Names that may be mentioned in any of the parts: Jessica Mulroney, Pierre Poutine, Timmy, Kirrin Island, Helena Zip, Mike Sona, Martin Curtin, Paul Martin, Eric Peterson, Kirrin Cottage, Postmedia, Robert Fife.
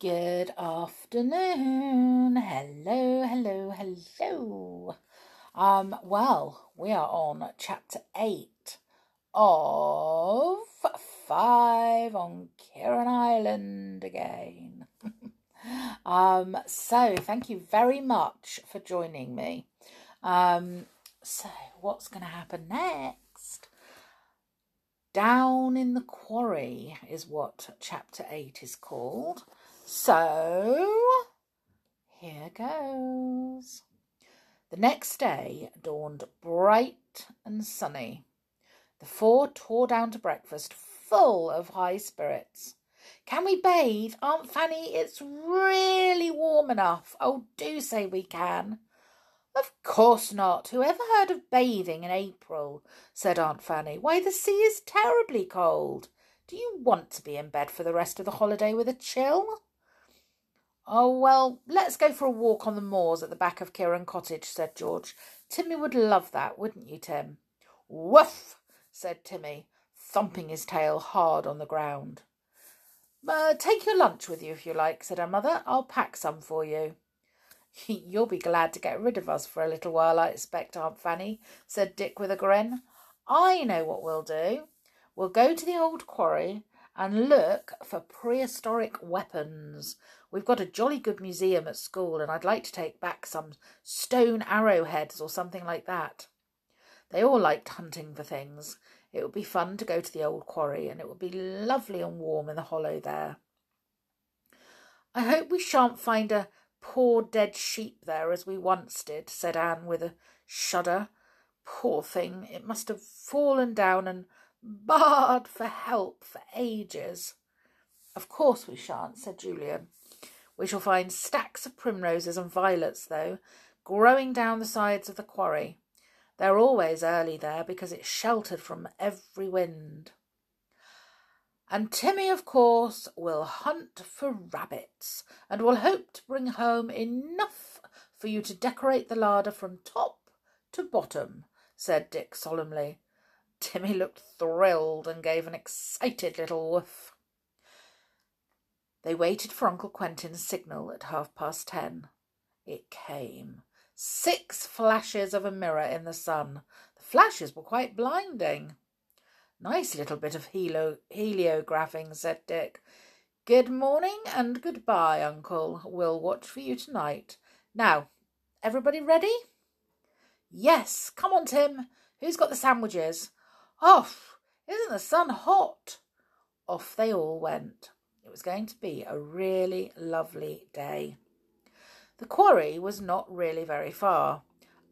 Good afternoon. Hello, hello, hello. Well, we are on chapter 8 of 5 on Kirrin Island again. So thank you very much for joining me. So what's going to happen next? Down in the Quarry is what chapter 8 is called. So here goes. The next day dawned bright and sunny. The four tore down to breakfast, full of high spirits. "Can we bathe, Aunt Fanny? It's really warm enough. Oh, do say we can." "Of course not. Whoever heard of bathing in April?" said Aunt Fanny. "Why, the sea is terribly cold. Do you want to be in bed for the rest of the holiday with a chill?" "Oh, well, let's go for a walk on the moors at the back of Kirrin Cottage," said George. "Timmy would love that, wouldn't you, Tim?" "Woof!" said Timmy, thumping his tail hard on the ground. "Take your lunch with you if you like," said her mother. "I'll pack some for you." "You'll be glad to get rid of us for a little while, I expect, Aunt Fanny," said Dick with a grin. "I know what we'll do. We'll go to the old quarry and look for prehistoric weapons. We've got a jolly good museum at school, and I'd like to take back some stone arrowheads or something like that." They all liked hunting for things. It would be fun to go to the old quarry, and it would be lovely and warm in the hollow there. "I hope we shan't find a poor dead sheep there as we once did," said Anne with a shudder. "Poor thing, it must have fallen down and barred for help for ages." "Of course we shan't," said Julian. "We shall find stacks of primroses and violets, though, growing down the sides of the quarry. They're always early there because it's sheltered from every wind. And Timmy, of course, will hunt for rabbits, and will hope to bring home enough for you to decorate the larder from top to bottom," said Dick solemnly. Timmy looked thrilled and gave an excited little woof. They waited for Uncle Quentin's signal at 10:30. It came. 6 flashes of a mirror in the sun. The flashes were quite blinding. "Nice little bit of heliographing," said Dick. "Good morning and goodbye, Uncle. We'll watch for you tonight. Now, everybody ready?" "Yes, come on, Tim. Who's got the sandwiches?" "Oh, isn't the sun hot?" Off they all went. It was going to be a really lovely day. The quarry was not really very far,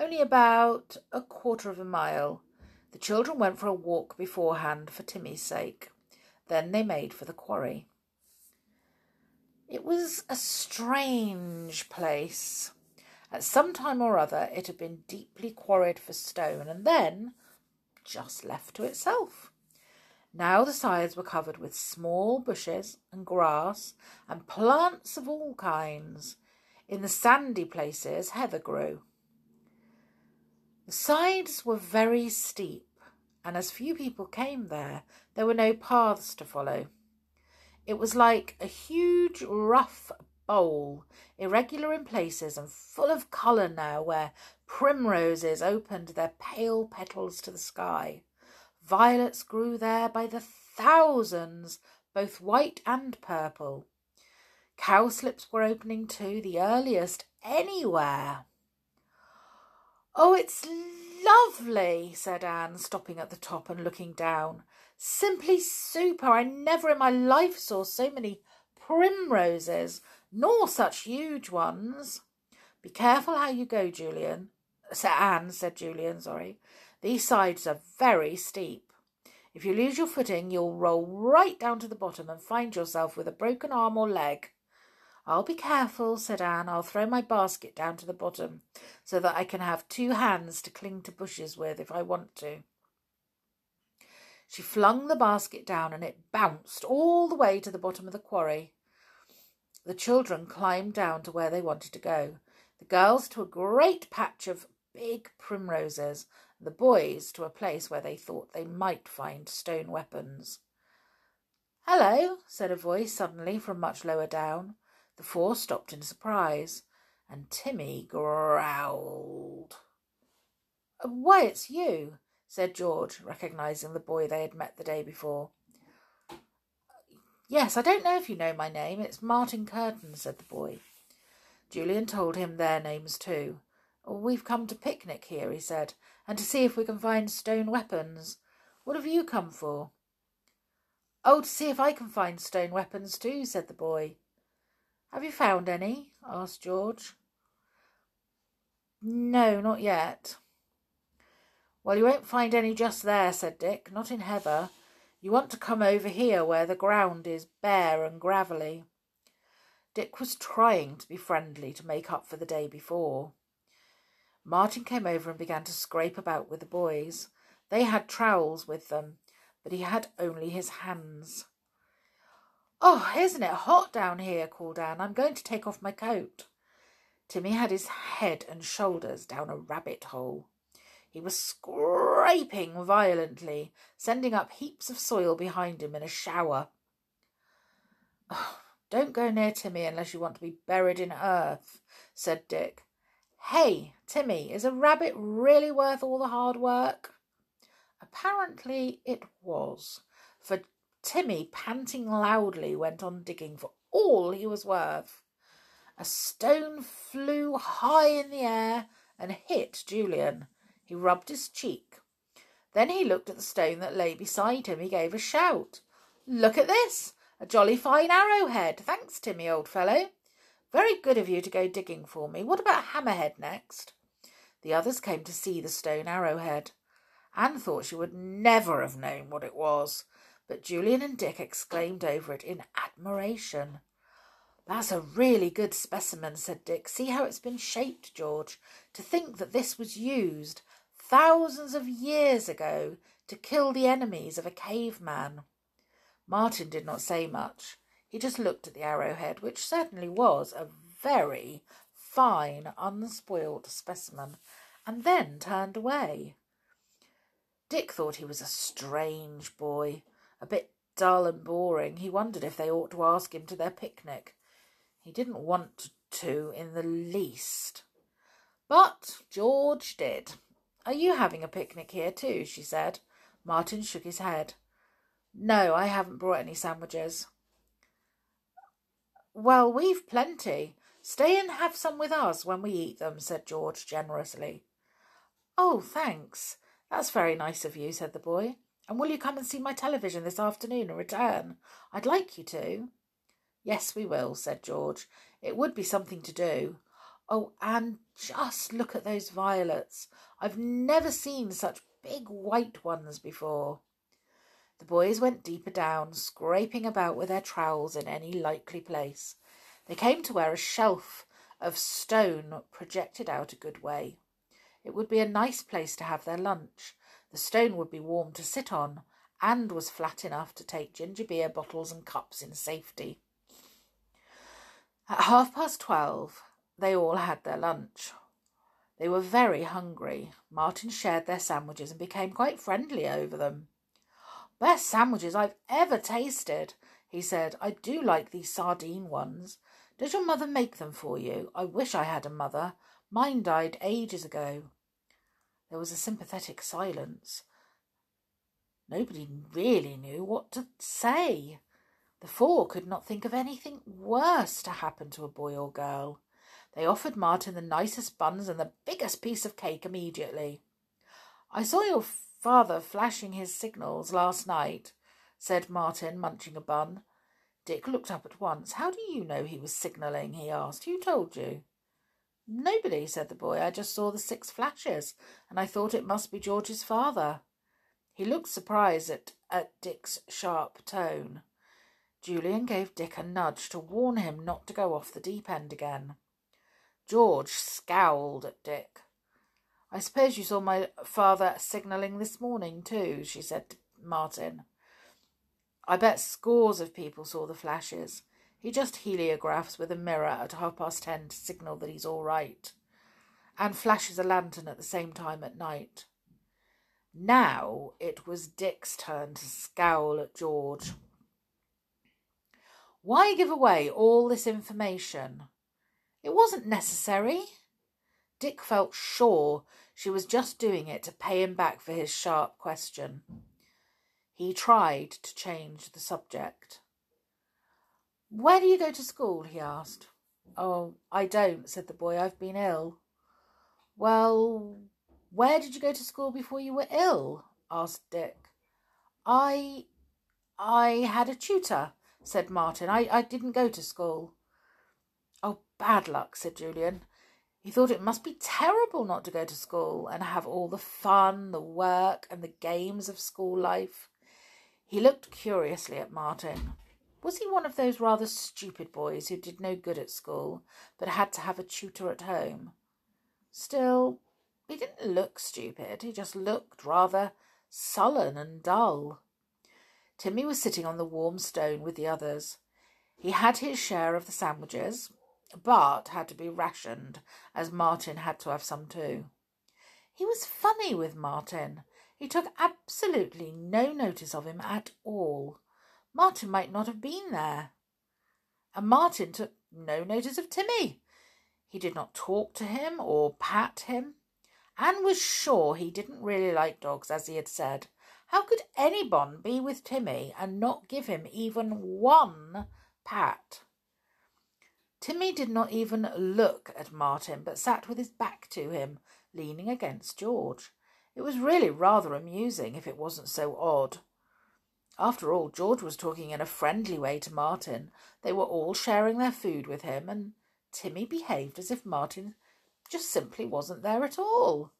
only about a quarter of a mile. The children went for a walk beforehand for Timmy's sake. Then they made for the quarry. It was a strange place. At some time or other, it had been deeply quarried for stone and then just left to itself. Now the sides were covered with small bushes and grass and plants of all kinds. In the sandy places, heather grew. The sides were very steep, and as few people came there were no paths to follow. It was like a huge, rough bowl, irregular in places and full of colour now, where primroses opened their pale petals to the sky. Violets grew there by the thousands, both white and purple. Cowslips were opening too, the earliest anywhere. "Oh, it's lovely," said Anne, stopping at the top and looking down. "Simply super. I never in my life saw so many primroses, nor such huge ones." "Be careful how you go, Julian," said Anne. "These sides are very steep. If you lose your footing, you'll roll right down to the bottom and find yourself with a broken arm or leg." "I'll be careful," said Anne. "I'll throw my basket down to the bottom so that I can have 2 hands to cling to bushes with if I want to." She flung the basket down and it bounced all the way to the bottom of the quarry. The children climbed down to where they wanted to go. The girls to a great patch of big primroses, the boys to a place where they thought they might find stone weapons. "Hello," said a voice suddenly from much lower down. The four stopped in surprise, and Timmy growled. "Why, it's you," said George, recognising the boy they had met the day before. "Yes, I don't know if you know my name. It's Martin Curtin," said the boy. Julian told him their names too. "We've come to picnic here," he said, "and to see if we can find stone weapons. What have you come for?" "Oh, to see if I can find stone weapons too," said the boy. "Have you found any?" asked George. "No, not yet." "Well, you won't find any just there," said Dick, "not in heather. You want to come over here where the ground is bare and gravelly." Dick was trying to be friendly to make up for the day before. Martin came over and began to scrape about with the boys. They had trowels with them, but he had only his hands. "Oh, isn't it hot down here?" called Anne. "I'm going to take off my coat." Timmy had his head and shoulders down a rabbit hole. He was scraping violently, sending up heaps of soil behind him in a shower. "Oh, don't go near Timmy unless you want to be buried in earth," said Dick. "Hey, Timmy, is a rabbit really worth all the hard work?" Apparently it was, for Timmy, panting loudly, went on digging for all he was worth. A stone flew high in the air and hit Julian. He rubbed his cheek. Then he looked at the stone that lay beside him. He gave a shout. "Look at this! A jolly fine arrowhead! Thanks, Timmy, old fellow. Very good of you to go digging for me. What about hammerhead next?" The others came to see the stone arrowhead. Anne thought she would never have known what it was, but Julian and Dick exclaimed over it in admiration. "That's a really good specimen," said Dick. "See how it's been shaped, George. To think that this was used thousands of years ago to kill the enemies of a caveman." Martin did not say much. He just looked at the arrowhead, which certainly was a very fine, unspoilt specimen, and then turned away. Dick thought he was a strange boy, a bit dull and boring. He wondered if they ought to ask him to their picnic. He didn't want to in the least. But George did. "Are you having a picnic here too?" she said. Martin shook his head. "No, I haven't brought any sandwiches." "Well, we've plenty. Stay and have some with us when we eat them," said George generously. "Oh, thanks. That's very nice of you," said the boy. "And will you come and see my television this afternoon and return? I'd like you to." "Yes, we will," said George. "It would be something to do. Oh, and just look at those violets. I've never seen such big white ones before." The boys went deeper down, scraping about with their trowels in any likely place. They came to where a shelf of stone projected out a good way. It would be a nice place to have their lunch. The stone would be warm to sit on, and was flat enough to take ginger beer bottles and cups in safety. At 12:30, they all had their lunch. They were very hungry. Martin shared their sandwiches and became quite friendly over them. "Best sandwiches I've ever tasted," he said. "I do like these sardine ones. Does your mother make them for you? I wish I had a mother. Mine died ages ago." There was a sympathetic silence. Nobody really knew what to say. The four could not think of anything worse to happen to a boy or girl. They offered Martin the nicest buns and the biggest piece of cake immediately. "I saw your father flashing his signals last night," said Martin, munching a bun. Dick looked up at once. "How do you know he was signalling?" he asked. "Who told you?" "Nobody," said the boy. "I just saw the 6 flashes, and I thought it must be George's father." He looked surprised at Dick's sharp tone. Julian gave Dick a nudge to warn him not to go off the deep end again. George scowled at Dick. "I suppose you saw my father signalling this morning too," she said to Martin. "I bet scores of people saw the flashes. He just heliographs with a mirror at 10:30 to signal that he's all right, and flashes a lantern at the same time at night." Now it was Dick's turn to scowl at George. Why give away all this information? It wasn't necessary. Dick felt sure she was just doing it to pay him back for his sharp question. He tried to change the subject. "Where do you go to school?" he asked. "Oh, I don't," said the boy. "I've been ill." "Well, where did you go to school before you were ill?" asked Dick. I had a tutor," said Martin. I didn't go to school." "Oh, bad luck," said Julian. He thought it must be terrible not to go to school and have all the fun, the work, and the games of school life. He looked curiously at Martin. Was he one of those rather stupid boys who did no good at school but had to have a tutor at home? Still, he didn't look stupid. He just looked rather sullen and dull. Timmy was sitting on the warm stone with the others. He had his share of the sandwiches, but had to be rationed, as Martin had to have some too. He was funny with Martin. He took absolutely no notice of him at all. Martin might not have been there. And Martin took no notice of Timmy. He did not talk to him or pat him. Anne was sure he didn't really like dogs, as he had said. How could anyone be with Timmy and not give him even one pat? Timmy did not even look at Martin, but sat with his back to him, leaning against George. It was really rather amusing if it wasn't so odd. After all, George was talking in a friendly way to Martin. They were all sharing their food with him, and Timmy behaved as if Martin just simply wasn't there at all.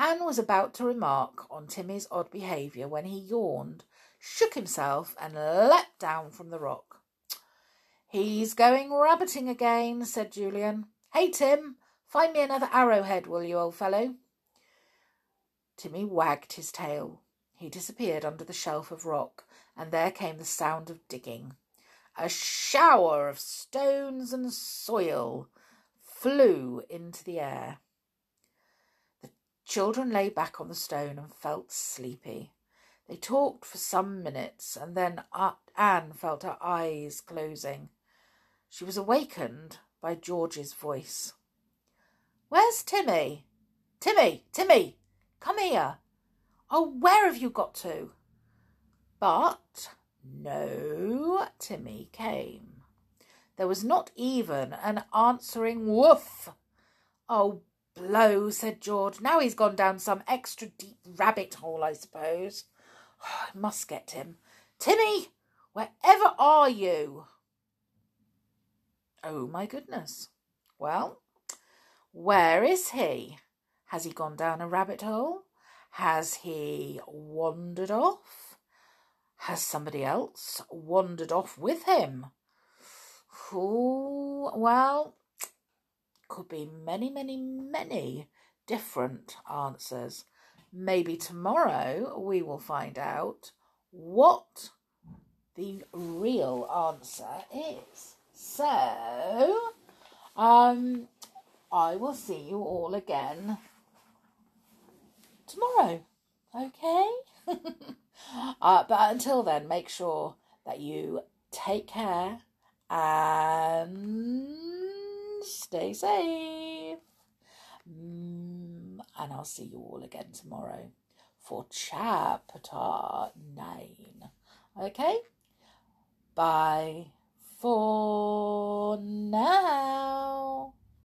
Anne was about to remark on Timmy's odd behaviour when he yawned, shook himself, and leapt down from the rock. "He's going rabbiting again," said Julian. "Hey, Tim, find me another arrowhead, will you, old fellow?" Timmy wagged his tail. He disappeared under the shelf of rock, and there came the sound of digging. A shower of stones and soil flew into the air. The children lay back on the stone and felt sleepy. They talked for some minutes, and then Anne felt her eyes closing. She was awakened by George's voice. "Where's Timmy? Timmy! Timmy! Come here! Oh, where have you got to?" But no Timmy came. There was not even an answering woof. "Oh, blow," said George. "Now he's gone down some extra deep rabbit hole, I suppose. Oh, I must get him. Timmy, wherever are you?" Oh, my goodness. Well, where is he? Has he gone down a rabbit hole? Has he wandered off? Has somebody else wandered off with him? Oh, well, could be many, many, many different answers. Maybe tomorrow we will find out what the real answer is. So, I will see you all again tomorrow, okay? But until then, make sure that you take care and stay safe. And I'll see you all again tomorrow for chapter 9. Okay? Bye for...